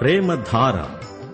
ప్రేమధార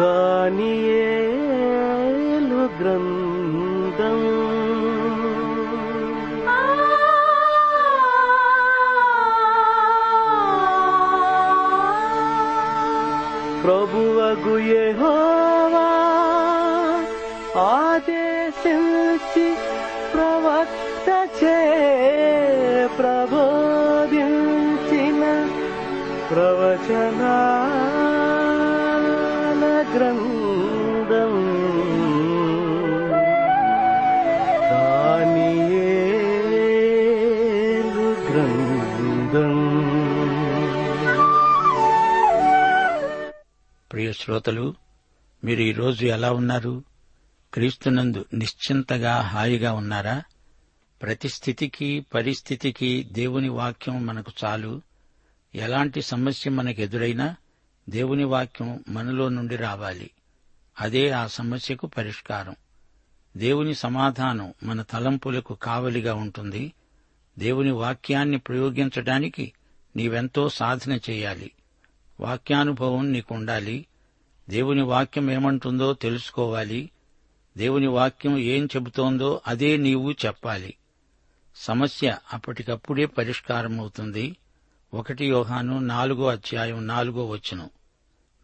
దానియేలు గ్రంథం ప్రభువగు యెహోవా ఆదేశించి ప్రవక్తచే ప్రబోధించిన ప్రవచనాల గ్రంథం దానియేలు గ్రంథం. ప్రియ శ్రోతలు, మీరు ఈరోజు ఎలా ఉన్నారు? క్రీస్తునందు నిశ్చింతగా హాయిగా ఉన్నారా? ప్రతి స్థితికి పరిస్థితికి దేవుని వాక్యం మనకు చాలు. ఎలాంటి సమస్య మనకు ఎదురైనా దేవుని వాక్యం మనలో నుండి రావాలి. అదే ఆ సమస్యకు పరిష్కారం. దేవుని సమాధానం మన తలంపులకు కావలిగా ఉంటుంది. దేవుని వాక్యాన్ని ప్రయోగించడానికి నీవెంతో సాధన చేయాలి. వాక్యానుభవం నీకుండాలి. దేవుని వాక్యం ఏమంటుందో తెలుసుకోవాలి. దేవుని వాక్యం ఏం చెబుతోందో అదే నీవు చెప్పాలి. సమస్య అప్పటికప్పుడే పరిష్కారమవుతుంది. 1 యోహాను 4:4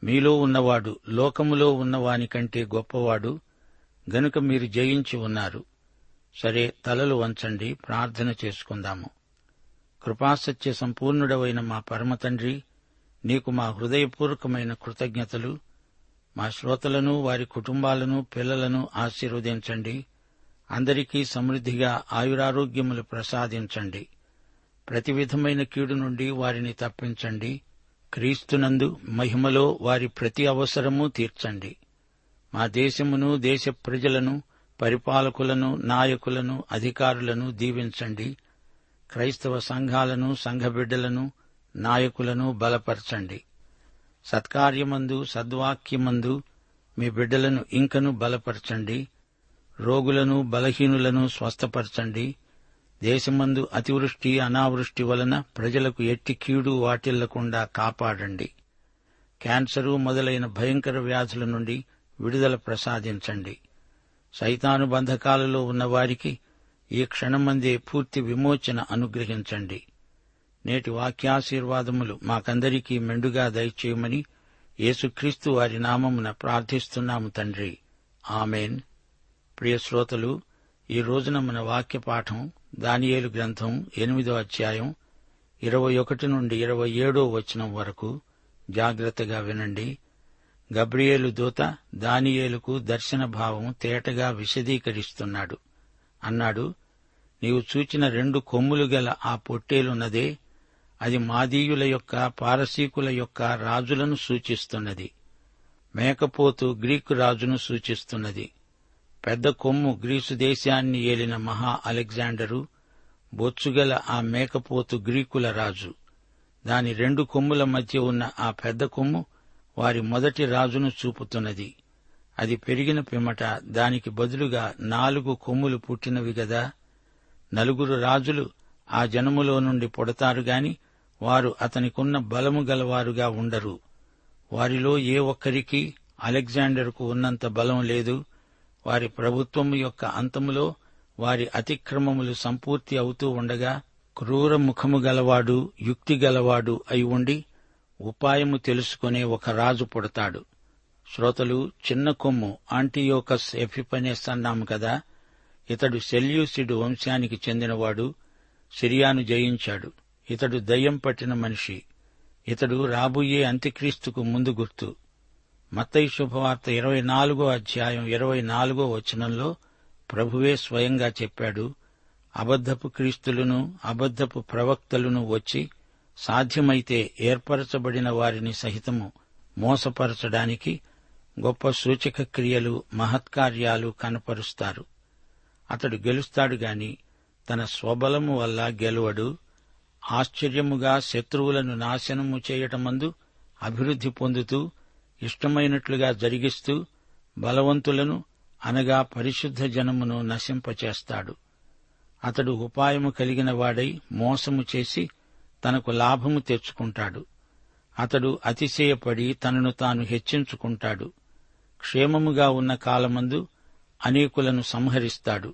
మీలో ఉన్నవాడు లోకములో ఉన్నవానికంటే గొప్పవాడు గనుక మీరు జయించి ఉన్నారు. సరే, తలలు వంచండి, ప్రార్థన చేసుకుందాము. కృపాసత్య సంపూర్ణుడవైన మా పరమతండ్రి, నీకు మా హృదయపూర్వకమైన కృతజ్ఞతలు. మా శ్రోతలను, వారి కుటుంబాలను, పిల్లలను ఆశీర్వదించండి. అందరికీ సమృద్దిగా ఆయురారోగ్యములు ప్రసాదించండి. ప్రతి విధమైన కీడు నుండి వారిని తప్పించండి. క్రీస్తునందు మహిమలో వారి ప్రతి అవసరము తీర్చండి. మా దేశమును, దేశ ప్రజలను, పరిపాలకులను, నాయకులను, అధికారులను దీవించండి. క్రైస్తవ సంఘాలను, సంఘబిడ్డలను, నాయకులను బలపరచండి. సత్కార్యమందు, సద్వాక్యమందు మీ బిడ్డలను ఇంకను బలపరచండి. రోగులను, బలహీనులను స్వస్థపరచండి. దేశమందు అతివృష్టి, అనావృష్టి వలన ప్రజలకు ఎట్టి కీడు వాటిల్లకుండా కాపాడండి. క్యాన్సరు మొదలైన భయంకర వ్యాధుల నుండి విడుదల ప్రసాదించండి. సైతాను బంధకాలలో ఉన్నవారికి ఈ క్షణమందే పూర్తి విమోచన అనుగ్రహించండి. నేటి వాక్యాశీర్వాదములు మాకందరికీ మెండుగా దయచేయమని యేసుక్రీస్తు వారి నామమున ప్రార్థిస్తున్నాము తండ్రి. ఆమెన్. ప్రియ శ్రోతలు, ఈ రోజున మన వాక్య పాఠం దానియేలు గ్రంథం 8వ అధ్యాయం 21 నుండి 27వ వచనం వరకు. జాగ్రత్తగా వినండి. గబ్రియేలు దూత దానియేలుకు దర్శన భావం తేటగా విశదీకరిస్తున్నాడు. అన్నాడు, నీవు చూచిన 2 కొమ్ములు గల ఆ పొట్టేలున్నదే, అది మాదీయుల యొక్క, పారసీకుల యొక్క రాజులను సూచిస్తున్నది. మేకపోతు గ్రీకు రాజును సూచిస్తున్నది. పెద్ద కొమ్ము గ్రీసు దేశాన్ని ఏలిన మహా అలెగ్జాండరు, బొచ్చుగల ఆ మేకపోతు గ్రీకుల రాజు. దాని 2 కొమ్ముల మధ్య ఉన్న ఆ పెద్ద కొమ్ము వారి మొదటి రాజును చూపుతున్నది. అది పెరిగిన పిమ్మట దానికి బదులుగా 4 కొమ్ములు పుట్టినవి గదా. 4 రాజులు ఆ జనములో నుండి పుడతారు గాని వారు అతనికున్న బలము గలవారుగా ఉండరు. వారిలో ఏ ఒక్కరికీ అలెగ్జాండర్కు ఉన్నంత బలం లేదు. వారి ప్రభుత్వము యొక్క అంతములో వారి అతిక్రమములు సంపూర్తి అవుతూ ఉండగా క్రూరముఖము గలవాడు, యుక్తిగలవాడు అయి ఉండి ఉపాయము తెలుసుకునే ఒక రాజు పుడతాడు. శ్రోతలు, చిన్న కొమ్ము ఆంటియోకస్ ఎపిఫనెస్ అన్నాము కదా. ఇతడు సెల్యూసిడ్ వంశానికి చెందినవాడు. సిరియాను జయించాడు. ఇతడు దయ్యం పట్టిన మనిషి. ఇతడు రాబోయే అంత్యక్రీస్తుకు ముందు గుర్తు. మత్తయి శుభవార్త 24వ అధ్యాయం 24వ వచనంలో ప్రభువే స్వయంగా చెప్పాడు, అబద్ధపు క్రీస్తులను అబద్ధపు ప్రవక్తలను వచ్చి సాధ్యమైతే ఏర్పరచబడిన వారిని సహితము మోసపరచడానికి గొప్ప సూచక క్రియలు, మహత్కార్యాలు కనపరుస్తారు. అతడు గెలుస్తాడు గాని తన స్వబలము వల్ల గెలువడు. ఆశ్చర్యముగా శత్రువులను నాశనము చేయటమందు అభివృద్ధి పొందుతూ, ఇష్టమైనట్లుగా జరిగిస్తూ బలవంతులను అనగా పరిశుద్ధ జనమును నశింపచేస్తాడు. అతడు ఉపాయము కలిగిన వాడై మోసము చేసి తనకు లాభము తెచ్చుకుంటాడు. అతడు అతిశయపడి తనను తాను హెచ్చించుకుంటాడు. క్షేమముగా ఉన్న కాలమందు అనేకులను సంహరిస్తాడు.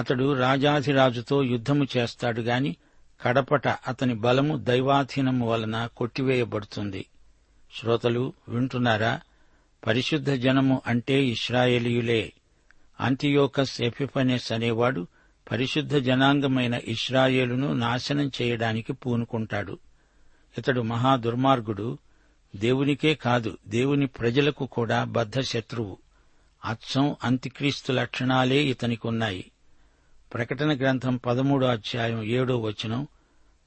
అతడు రాజాధిరాజుతో యుద్ధము చేస్తాడు గాని కడపట అతని బలము దైవాధీనము వలన కొట్టివేయబడుతుంది. శ్రోతలు వింటున్నారా? పరిశుద్ధ జనము అంటే ఇశ్రాయేలీయులే. అంతియోకస్ ఎపిఫనెస్ అనేవాడు పరిశుద్ధ జనాంగమైన ఇశ్రాయేలును నాశనం చేయడానికి పూనుకుంటాడు. ఇతడు మహా దుర్మార్గుడు. దేవునికే కాదు, దేవుని ప్రజలకు కూడా బద్ధ శత్రువు. అచ్చం అంత్యక్రీస్తు లక్షణాలే ఇతనికున్నాయి. ప్రకటన గ్రంథం 13వ అధ్యాయం 7వ వచనం,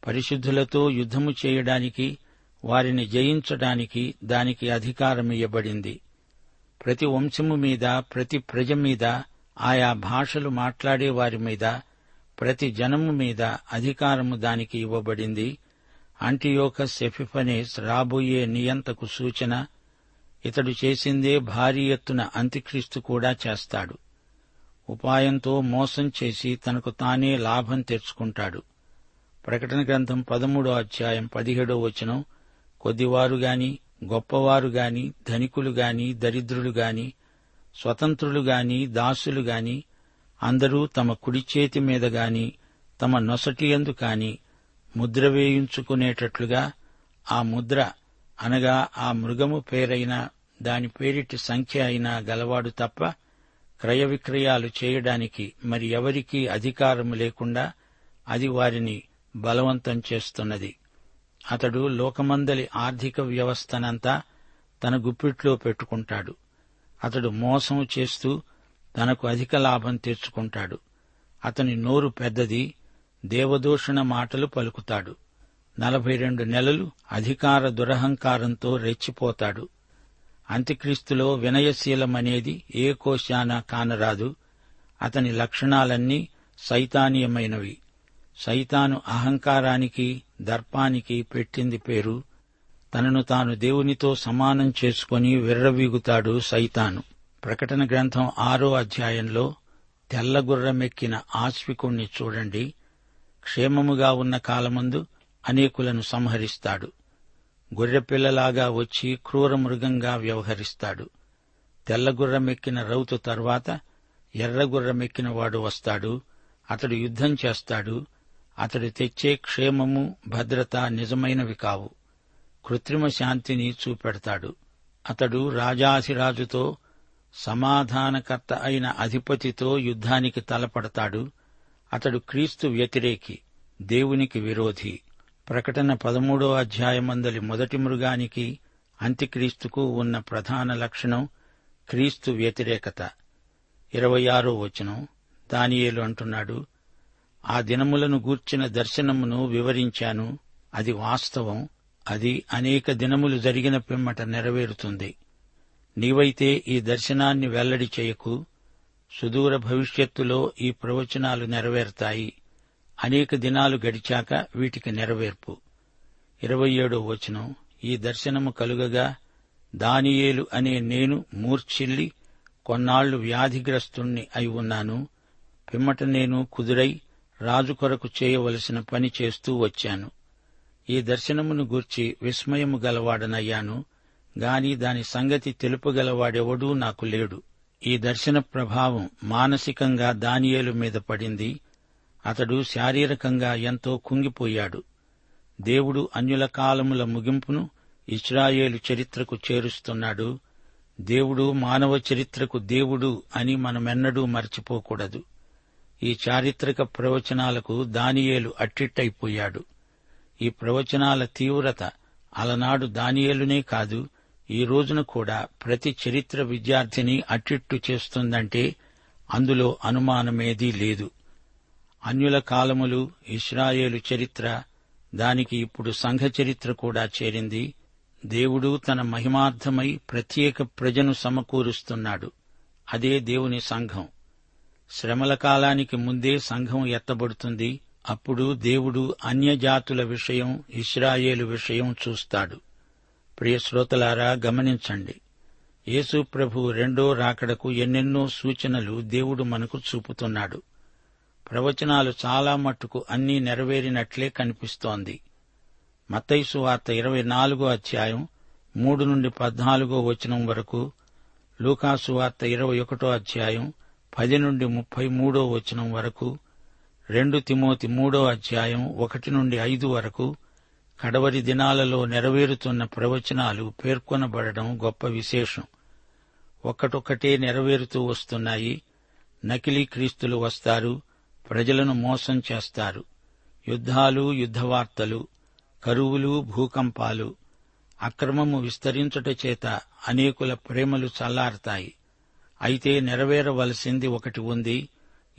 పరిశుద్ధులతో యుద్ధము చేయడానికి, వారిని జయించడానికి దానికి అధికారమియ్యబడింది. ప్రతి వంశము మీద, ప్రతి ప్రజ మీద, ఆయా భాషలు మాట్లాడే వారి మీద, ప్రతి జనము మీద అధికారము దానికి ఇవ్వబడింది. అంటియోకస్ ఎపిఫనెస్ రాబోయే నియంతకు సూచన. ఇతడు చేసిందే భారీ ఎత్తున అంత్యక్రీస్తు కూడా చేస్తాడు. ఉపాయంతో మోసం చేసి తనకు తానే లాభం తెచ్చుకుంటాడు. ప్రకటన గ్రంథం 13వ అధ్యాయం 17వ వచనం, కొద్దివారు గాని గొప్పవారు గాని, ధనికులు గాని దరిద్రులు గాని, స్వతంత్రులు గాని దాసులు గాని, అందరూ తమ కుడి చేతి మీద గాని తమ నొసటియందు కాని ముద్ర వేయించుకునేటట్లుగా, ఆ ముద్ర అనగా ఆ మృగము పేరైనా దాని పేరిటి సంఖ్య అయినా గలవాడు తప్ప క్రయ విక్రయాలు చేయడానికి మరి ఎవరికీ అధికారము లేకుండా అది వారిని బలవంతం చేస్తున్నది. అతడు లోకమందలి ఆర్థిక వ్యవస్థనంతా తన గుప్పిట్లో పెట్టుకుంటాడు. అతడు మోసం చేస్తూ తనకు అధిక లాభం తెచ్చుకుంటాడు. అతని నోరు పెద్దది, దేవదూషణ మాటలు పలుకుతాడు. 42 నెలలు అధికార దురహంకారంతో రెచ్చిపోతాడు. అంత్యక్రీస్తులో వినయశీలమనేది ఏ కోశానా కానరాదు. అతని లక్షణాలన్నీ సైతానీయమైనవి. సైతాను అహంకారానికి, దర్పానికి పెట్టింది పేరు. తనను తాను దేవునితో సమానం చేసుకుని విర్రవీగుతాడు సైతాను. ప్రకటన గ్రంథం 6వ అధ్యాయంలో తెల్లగుర్రమెక్కిన ఆశ్వికుణ్ణి చూడండి. క్షేమముగా ఉన్న కాలమందు అనేకులను సంహరిస్తాడు. గొర్రెపిల్లలాగా వచ్చి క్రూర మృగంగా వ్యవహరిస్తాడు. తెల్లగుర్రమెక్కిన రౌతు తర్వాత ఎర్రగుర్రమెక్కినవాడు వస్తాడు. అతడు యుద్ధం చేస్తాడు. అతడు తెచ్చే క్షేమము, భద్రత నిజమైనవి కావు. కృత్రిమ శాంతిని చూపెడతాడు. అతడు రాజాధిరాజుతో, సమాధానకర్త అయిన అధిపతితో యుద్ధానికి తలపడతాడు. అతడు క్రీస్తు వ్యతిరేకి, దేవునికి విరోధి. ప్రకటన 13వ అధ్యాయమందలి మొదటి మృగానికి, అంత్యక్రీస్తుకు ఉన్న ప్రధాన లక్షణం క్రీస్తు వ్యతిరేకత. 26వ వచనం, దానియేలు అంటున్నాడు, ఆ దినములను గూర్చిన దర్శనమును వివరించాను. అది వాస్తవం. అది అనేక దినములు జరిగిన పిమ్మట నెరవేరుతుంది. నీవైతే ఈ దర్శనాన్ని వెల్లడి చేయకు. సుదూర భవిష్యత్తులో ఈ ప్రవచనాలు నెరవేరుతాయి. అనేక దినాలు గడిచాక వీటికి నెరవేర్పు. 27వ వచనం, ఈ దర్శనము కలుగగా దానియేలు అనే నేను మూర్ఛిల్లి కొన్నాళ్లు వ్యాధిగ్రస్తుణ్ణి అయి ఉన్నాను. పిమ్మట నేను కుదురై రాజు కొరకు చేయవలసిన పని చేస్తూ వచ్చాను. ఈ దర్శనమును గూర్చి విస్మయము గలవాడనయ్యాను గాని దాని సంగతి తెలుపగలవాడెవడూ నాకు లేడు. ఈ దర్శన ప్రభావం మానసికంగా దానియేలు మీద పడింది. అతడు శారీరకంగా ఎంతో కుంగిపోయాడు. దేవుడు అన్యుల కాలముల ముగింపును ఇశ్రాయేలు చరిత్రకు చేరుస్తున్నాడు. దేవుడు మానవ చరిత్రకు దేవుడు అని మనమెన్నడూ మర్చిపోకూడదు. ఈ చారిత్రక ప్రవచనాలకు దానియేలు అట్టిట్టయిపోయాడు. ఈ ప్రవచనాల తీవ్రత అలనాడు దానియేలునే కాదు, ఈ రోజున కూడా ప్రతి చరిత్ర విద్యార్థిని అట్టిట్టు చేస్తుందంటే అందులో అనుమానమేదీ లేదు. అన్యుల కాలములు, ఇశ్రాయేలు చరిత్ర, దానికి ఇప్పుడు సంఘ చరిత్ర కూడా చేరింది. దేవుడు తన మహిమార్థమై ప్రత్యేక ప్రజను సమకూరుస్తున్నాడు. అదే దేవుని సంఘం. శ్రమల కాలానికి ముందే సంఘం ఎత్తబడుతుంది. అప్పుడు దేవుడు అన్యజాతుల విషయం, ఇశ్రాయేలు విషయం చూస్తాడు. ప్రియ శ్రోతలారా, గమనించండి, యేసు ప్రభు రెండో రాకడకు ఎన్నెన్నో సూచనలు దేవుడు మనకు చూపుతున్నాడు. ప్రవచనాలు చాలా మట్టుకు అన్నీ నెరవేరినట్లే కనిపిస్తోంది. మత్తయి సువార్త 24వ అధ్యాయం 3 నుండి 14వ వచనం వరకు, లూకా సువార్త 21వ అధ్యాయం 10 నుండి 33వ వచనం వరకు, 2 తిమోతి 3వ అధ్యాయం 1 నుండి 5 వరకు కడవరి దినాలలో నెరవేరుతున్న ప్రవచనాలు పేర్కొనబడడం గొప్ప విశేషం. ఒక్కటొక్కటే నెరవేరుతూ వస్తున్నాయి. నకిలీ క్రీస్తులు వస్తారు, ప్రజలను మోసం చేస్తారు. యుద్ధాలు, యుద్ధవార్తలు, కరువులు, భూకంపాలు, అక్రమము విస్తరించుట చేత అనేకుల ప్రేమలు చల్లారతాయి. అయితే నెరవేరవలసింది ఒకటి ఉంది.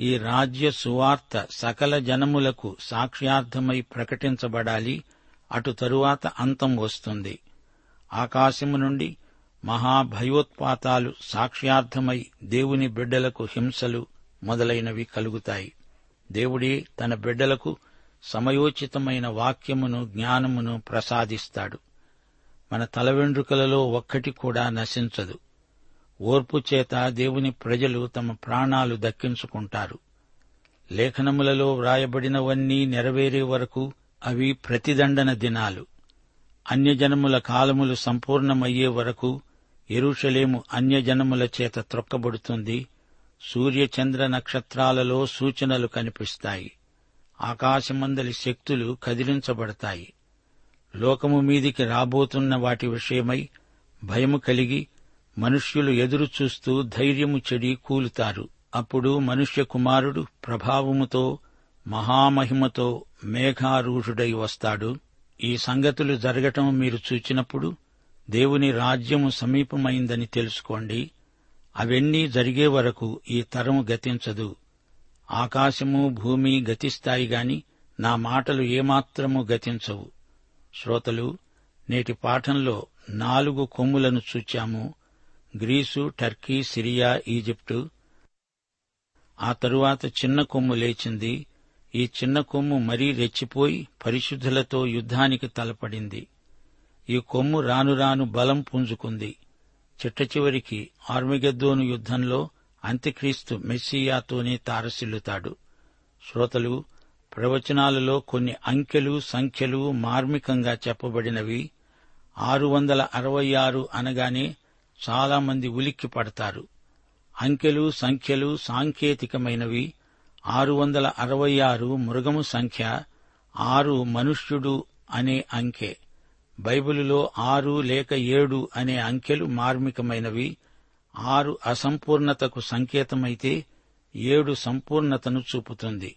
ఈ రాజ్య సువార్త సకల జనములకు సాక్ష్యార్థమై ప్రకటించబడాలి. అటు తరువాత అంతం వస్తుంది. ఆకాశము నుండి మహాభయోత్పాతాలు సాక్ష్యార్థమై దేవుని బిడ్డలకు హింసలు మొదలైనవి కలుగుతాయి. దేవుడే తన బిడ్డలకు సమయోచితమైన వాక్యమును, జ్ఞానమును ప్రసాదిస్తాడు. మన తల వెండ్రుకలలో ఒక్కటి కూడా నశించదు. ఓర్పు చేత దేవుని ప్రజలు తమ ప్రాణాలు దక్కించుకుంటారు. లేఖనములలో వ్రాయబడినవన్నీ నెరవేరే వరకు అవి ప్రతిదండన దినాలు. అన్యజనముల కాలములు సంపూర్ణమయ్యే వరకు యెరూషలేము అన్యజనముల చేత త్రొక్కబడుతుంది. సూర్యచంద్ర నక్షత్రాలలో సూచనలు కనిపిస్తాయి. ఆకాశమందలి శక్తులు కదిలించబడతాయి. లోకము మీదికి రాబోతున్న వాటి విషయమై భయము కలిగి మనుష్యులు ఎదురుచూస్తూ ధైర్యము చెడి కూలుతారు. అప్పుడు మనుష్య కుమారుడు ప్రభావముతో, మహామహిమతో మేఘారూఢుడై వస్తాడు. ఈ సంగతులు జరగటం మీరు చూచినప్పుడు దేవుని రాజ్యము సమీపమైందని తెలుసుకోండి. అవన్నీ జరిగే వరకు ఈ తరము గతించదు. ఆకాశము, భూమి గతిస్తాయి గాని నా మాటలు ఏమాత్రము గతించవు. శ్రోతలు, నేటి పాఠంలో 4 కొమ్ములను చూచాము. Greece, Turkey, Syria, Egypt. ఆ తరువాత చిన్న కొమ్ము లేచింది. ఈ చిన్న కొమ్ము మరీ రెచ్చిపోయి పరిశుద్ధులతో యుద్ధానికి తలపడింది. ఈ కొమ్ము రానురాను బలం పుంజుకుంది. చిట్టచివరికి ఆర్మగెద్దోను యుద్ధంలో అంత్యక్రీస్తు మెస్సియాతోనే తారసిల్లుతాడు. శ్రోతలు, ప్రవచనాలలో కొన్ని అంకెలు, సంఖ్యలు మార్మికంగా చెప్పబడినవి. 666 అనగానే చాలామంది ఉలిక్కి పడతారు. అంకెలు, సంఖ్యలు సాంకేతికమైనవి. 666 మృగము సంఖ్య, 6 మనుష్యుడు అనే అంకె. బైబిలులో 6 లేక 7 అనే అంకెలు మార్మికమైనవి. 6 అసంపూర్ణతకు సంకేతమైతే 7 సంపూర్ణతను చూపుతుంది.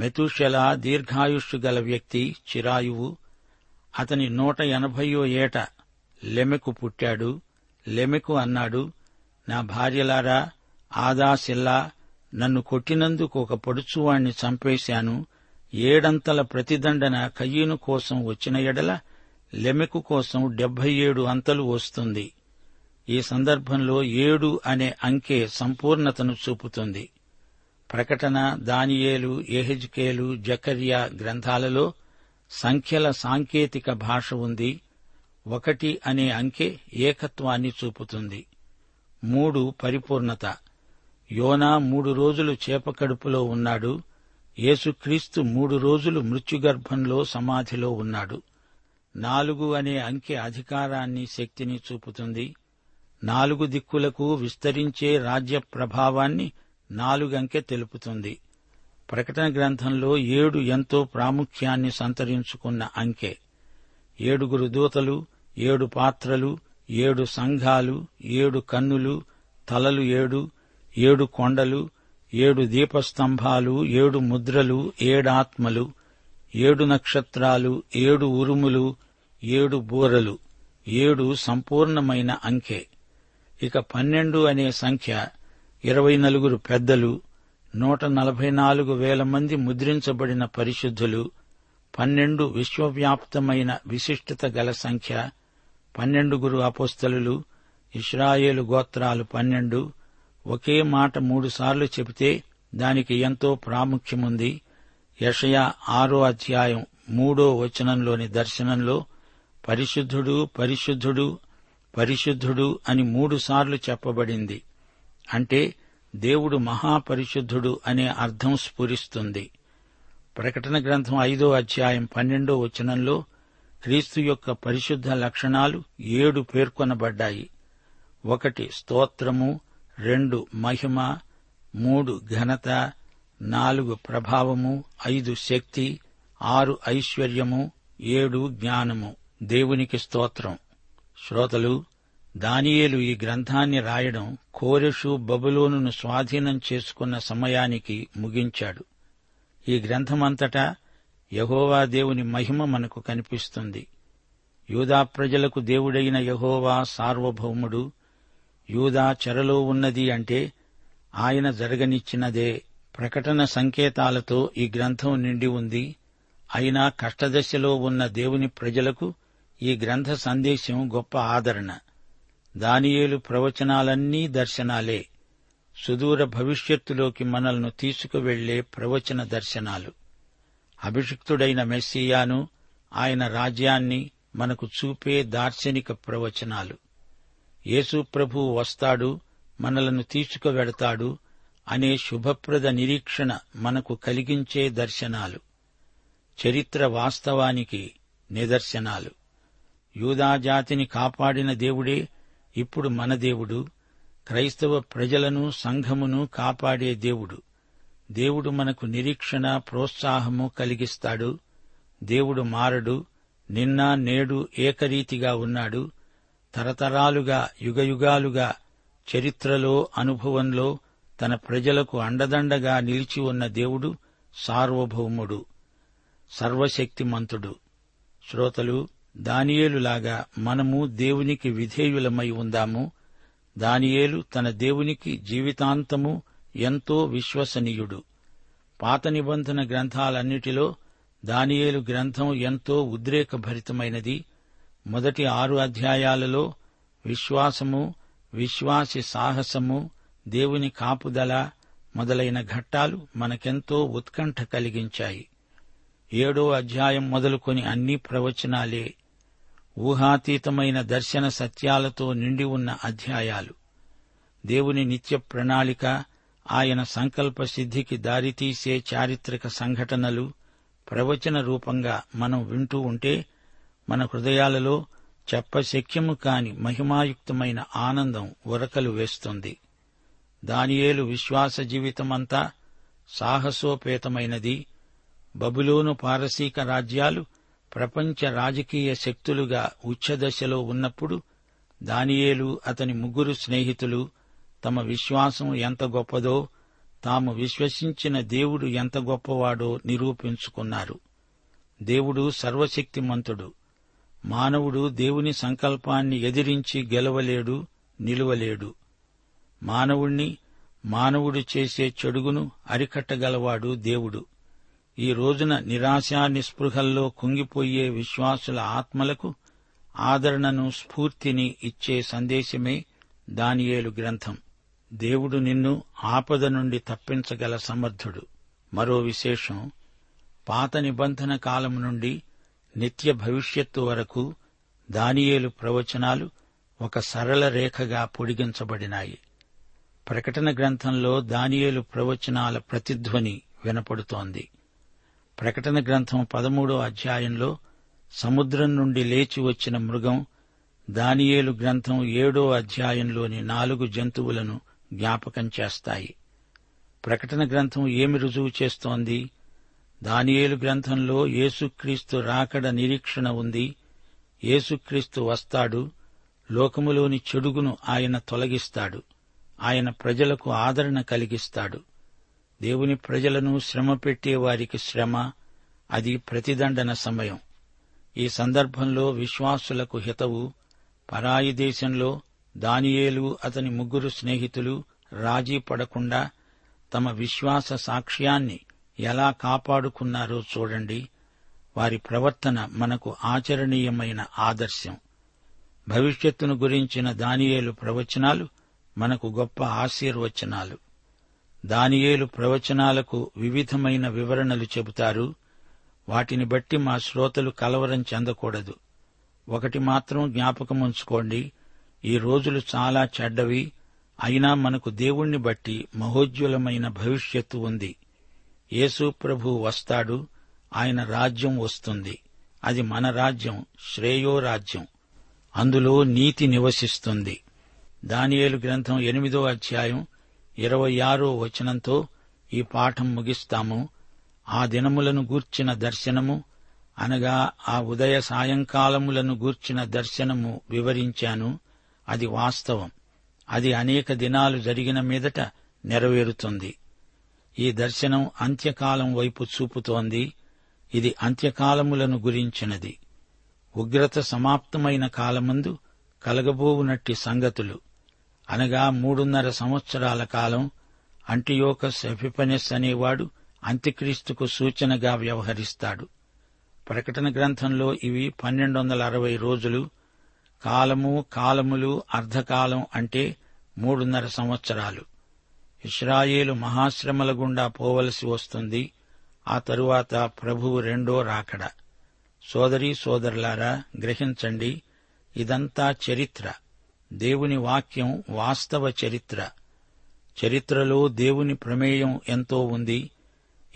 మెతుషెలా దీర్ఘాయుష్షు గల వ్యక్తి, చిరాయువు. అతని 180వ ఏట లెమెకు పుట్టాడు. లెమెకు అన్నాడు, నా భార్యలారా, ఆదాసిల్లా, నన్ను కొట్టినందుకు ఒక పొడుచువాణ్ణి చంపేశాను. 7 అంతల ప్రతిదండన కయ్యను కోసం వచ్చిన ఎడల లెమెకు కోసం 77 అంతలు వస్తుంది. ఈ సందర్భంలో 7 అనే అంకె సంపూర్ణతను చూపుతుంది. ప్రకటన, దానియేలు, ఎహెజ్కేలు, జకర్యా గ్రంథాలలో సంఖ్యల సాంకేతిక భాష ఉంది. 1 అనే అంకె ఏకత్వాన్ని చూపుతుంది. 3 పరిపూర్ణత. యోనా 3 రోజులు చేప కడుపులో ఉన్నాడు. యేసుక్రీస్తు 3 రోజులు మృత్యుగర్భంలో, సమాధిలో ఉన్నాడు. 4 అనే అంకె అధికారాన్ని, శక్తిని చూపుతుంది. 4 దిక్కులకు విస్తరించే రాజ్య ప్రభావాన్ని 4 అంకె తెలుపుతుంది. ప్రకటన గ్రంథంలో 7 ఎంతో ప్రాముఖ్యాన్ని సంతరించుకున్న అంకె. 7 దూతలు, 7 పాత్రలు, 7 సంఘాలు, 7 కన్నులు, తలలు 7, 7 కొండలు, 7 దీపస్తంభాలు, 7 ముద్రలు, 7 ఆత్మలు, 7 నక్షత్రాలు, 7 ఉరుములు, 7 బూరలు, 7 సంపూర్ణమైన అంకె. ఇక 12 అనే సంఖ్య 24 పెద్దలు, 144,000 మంది ముద్రించబడిన పరిశుద్ధులు, 12 విశ్వవ్యాప్తమైన విశిష్టత గల సంఖ్య, 12 అపోస్తలులు, ఇశ్రాయేలు గోత్రాలు 12. ఒకే మాట 3 సార్లు చెబితే దానికి ఎంతో ప్రాముఖ్యముంది. యెషయా 6వ అధ్యాయం 3వ వచనంలోని దర్శనంలో పరిశుద్ధుడు, పరిశుద్ధుడు, పరిశుద్ధుడు అని 3 సార్లు చెప్పబడింది. అంటే దేవుడు మహాపరిశుద్ధుడు అనే అర్థం స్ఫురిస్తుంది. ప్రకటన గ్రంథం 5వ అధ్యాయం 12వ వచనంలో క్రీస్తు యొక్క పరిశుద్ధ లక్షణాలు 7 పేర్కొనబడ్డాయి. 1 స్తోత్రము, 2 మహిమ, 3 ఘనత, 4 ప్రభావము, 5 శక్తి, 6 ఐశ్వర్యము, 7 జ్ఞానము. దేవునికి స్తోత్రం. శ్రోతలు, దానియేలు ఈ గ్రంథాన్ని రాయడం కోరెషు బబులోనును స్వాధీనం చేసుకున్న సమయానికి ముగించాడు. ఈ గ్రంథమంతటా యెహోవా దేవుని మహిమ మనకు కనిపిస్తుంది. యూదా ప్రజలకు దేవుడైన యెహోవా సార్వభౌముడు. యూదా చెరలో ఉన్నది అంటే ఆయన జరగనిచ్చినదే. ప్రకటన సంకేతాలతో ఈ గ్రంథం నిండి ఉంది. అయినా కష్టదశలో ఉన్న దేవుని ప్రజలకు ఈ గ్రంథ సందేశం గొప్ప ఆదరణ. దానియేలు ప్రవచనాలన్నీ దర్శనాలే. సుదూర భవిష్యత్తులోకి మనల్ని తీసుకువెళ్లే ప్రవచన దర్శనాలు. అభిషిక్తుడైన మెస్సియాను, ఆయన రాజ్యాన్ని మనకు చూపే దార్శనిక ప్రవచనాలు. యేసు ప్రభువు వస్తాడు, మనలను తీసుకువెడతాడు అనే శుభప్రద నిరీక్షణ మనకు కలిగించే దర్శనాలు. చరిత్ర వాస్తవానికి నిదర్శనాలు. యూదాజాతిని కాపాడిన దేవుడే ఇప్పుడు మన దేవుడు. క్రైస్తవ ప్రజలను, సంఘమును కాపాడే దేవుడు. దేవుడు మనకు నిరీక్షణ, ప్రోత్సాహము కలిగిస్తాడు. దేవుడు మారడు. నిన్న, నేడు ఏకరీతిగా ఉన్నాడు. తరతరాలుగా, యుగయుగాలుగా చరిత్రలో, అనుభవంలో తన ప్రజలకు అండదండగా నిలిచి ఉన్న దేవుడు సార్వభౌముడు, సర్వశక్తిమంతుడు. శ్రోతలు, దానియేలులాగా మనము దేవునికి విధేయులమై ఉందాము. దానియేలు తన దేవునికి జీవితాంతము ఎంతో విశ్వసనీయుడు. పాత నిబంధన గ్రంథాలన్నిటిలో దానియేలు గ్రంథం ఎంతో ఉద్రేకభరితమైనది. మొదటి 6 అధ్యాయాలలో విశ్వాసము, విశ్వాసి సాహసము, దేవుని కాపుదల మొదలైన ఘట్టాలు మనకెంతో ఉత్కంఠ కలిగించాయి. 7వ అధ్యాయం మొదలుకొని అన్ని ప్రవచనాలే. ఊహాతీతమైన దర్శన సత్యాలతో నిండి ఉన్న అధ్యాయాలు. దేవుని నిత్య ప్రణాళిక, ఆయన సంకల్ప సిద్ధికి దారితీసే చారిత్రక సంఘటనలు ప్రవచన రూపంగా మనం వింటూ ఉంటే మన హృదయాలలో చెప్పశక్యము కాని మహిమాయుక్తమైన ఆనందం ఉరకలు వేస్తుంది. దానియేలు విశ్వాస జీవితమంతా సాహసోపేతమైనది. బబులోను, పారసీక రాజ్యాలు ప్రపంచ రాజకీయ శక్తులుగా ఉచ్ఛదశలో ఉన్నప్పుడు దానియేలు, అతని ముగ్గురు స్నేహితులు తమ విశ్వాసం ఎంత గొప్పదో, తాము విశ్వసించిన దేవుడు ఎంత గొప్పవాడో నిరూపించుకున్నారు. దేవుడు సర్వశక్తిమంతుడు. మానవుడు దేవుని సంకల్పాన్ని ఎదిరించి గెలవలేడు, నిలువలేడు. మానవుణ్ణి, మానవుడు చేసే చెడుగును అరికట్టగలవాడు దేవుడు. ఈ రోజున నిరాశా నిస్పృహల్లో కుంగిపోయే విశ్వాసుల ఆత్మలకు ఆదరణను, స్ఫూర్తిని ఇచ్చే సందేశమే దానియేలు గ్రంథం. దేవుడు నిన్ను ఆపద నుండి తప్పించగల సమర్థుడు. మరో విశేషం, పాత నిబంధన కాలం నుండి నిత్య భవిష్యత్తు వరకు దానియేలు ప్రవచనాలు ఒక సరళ రేఖగా పొడిగించబడినాయి. ప్రకటన గ్రంథంలో దానియేలు ప్రవచనాల ప్రతిధ్వని వినపడుతోంది. ప్రకటన గ్రంథం 13వ అధ్యాయంలో సముద్రం నుండి లేచి వచ్చిన మృగం, దానియేలు గ్రంథం 7వ అధ్యాయంలోని 4 జంతువులను జ్ఞాపకం చేస్తాయి. ప్రకటన గ్రంథం ఏమి రుజువు చేస్తోంది? దానియేలు గ్రంథంలో యేసుక్రీస్తు రాకడ నిరీక్షణ ఉంది. యేసుక్రీస్తు వస్తాడు. లోకములోని చెడుగును ఆయన తొలగిస్తాడు. ఆయన ప్రజలకు ఆదరణ కలిగిస్తాడు. దేవుని ప్రజలను శ్రమ పెట్టే వారికి శ్రమ, అది ప్రతిదండన సమయం. ఈ సందర్భంలో విశ్వాసులకు హితవు. పరాయి దేశంలో దానియేలు అతని ముగ్గురు స్నేహితులు రాజీ పడకుండా తమ విశ్వాస సాక్ష్యాన్ని ఎలా కాపాడుకున్నారో చూడండి. వారి ప్రవర్తన మనకు ఆచరణీయమైన ఆదర్శం. భవిష్యత్తును గురించిన దానియేలు ప్రవచనాలు మనకు గొప్ప ఆశీర్వచనాలు. దానియేలు ప్రవచనాలకు వివిధమైన వివరణలు చెబుతారు. వాటిని బట్టి మా శ్రోతలు కలవరం చెందకూడదు. ఒకటి మాత్రం జ్ఞాపకముంచుకోండి, ఈ రోజులు చాలా చెడ్డవి. అయినా మనకు దేవుణ్ణి బట్టి మహోజ్వలమైన భవిష్యత్తు ఉంది. యేసు ప్రభు వస్తాడు. ఆయన రాజ్యం వస్తుంది. అది మన రాజ్యం, శ్రేయోరాజ్యం. అందులో నీతి నివసిస్తుంది. దానియేలు గ్రంథం 8వ అధ్యాయం 26వ వచనంతో ఈ పాఠం ముగిస్తాము. ఆ దినములను గూర్చిన దర్శనము, అనగా ఆ ఉదయ సాయంకాలములను గూర్చిన దర్శనము వివరించాను. అది వాస్తవం. అది అనేక దినాలు జరిగిన మీదట నెరవేరుతుంది. ఈ దర్శనం అంత్యకాలం వైపు చూపుతోంది. ఇది అంత్యకాలములను గురించినది. ఉగ్రత సమాప్తమైన కాలమందు కలగబోవునట్టి సంగతులు, అనగా 3.5 సంవత్సరాల కాలం. అంటియోకస్ ఎపిఫనెస్ అనేవాడు అంత్యక్రీస్తుకు సూచనగా వ్యవహరిస్తాడు. ప్రకటన గ్రంథంలో ఇవి 1260 రోజులు. కాలము, కాలములు, అర్ధకాలం అంటే 3.5 సంవత్సరాలు. ఇశ్రాయేలు మహాశ్రమల గుండా పోవలసి వస్తుంది. ఆ తరువాత ప్రభువు రెండో రాకడ. సోదరీ సోదరులారా, గ్రహించండి, ఇదంతా చరిత్ర. దేవుని వాక్యం వాస్తవ చరిత్ర. చరిత్రలో దేవుని ప్రమేయం ఎంతో ఉంది.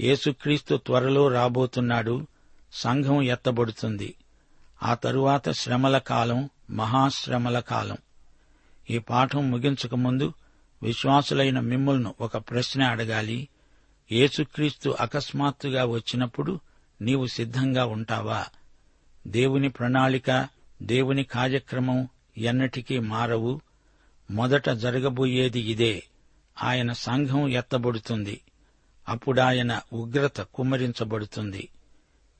యేసుక్రీస్తు త్వరలో రాబోతున్నాడు. సంఘం ఎత్తబడుతుంది. ఆ తరువాత శ్రమల కాలం, మహాశ్రమల కాలం. ఈ పాఠం ముగించకముందు విశ్వాసులైన మిమ్మల్ని ఒక ప్రశ్న అడగాలి. యేసుక్రీస్తు అకస్మాత్తుగా వచ్చినప్పుడు నీవు సిద్ధంగా ఉంటావా? దేవుని ప్రణాళిక, దేవుని కార్యక్రమం ఎన్నటికీ మారవు. మొదట జరగబోయేది ఇదే. ఆయన సంఘం ఎత్తబడుతుంది. అప్పుడాయన ఉగ్రత కుమ్మరించబడుతుంది.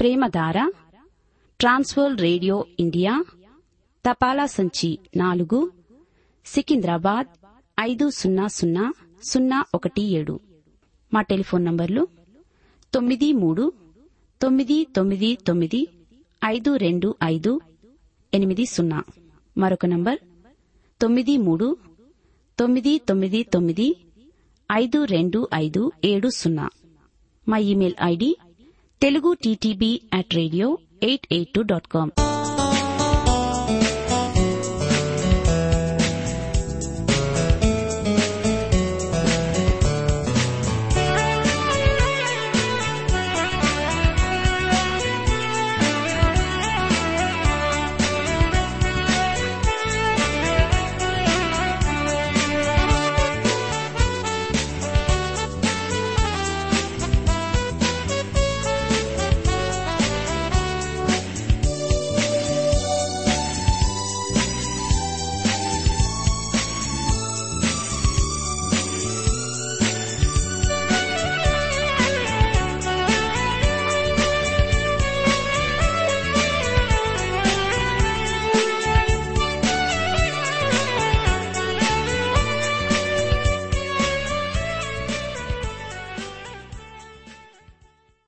ప్రేమధార, ట్రాన్స్‌వరల్డ్ రేడియో ఇండియా, తపాలా సంచి 4, సికింద్రాబాద్ 500017. మా టెలిఫోన్ నంబర్లు 9399995250. మరొక నంబర్ 9399995250. మా ఇమెయిల్ ఐడి telugu@radio882.com.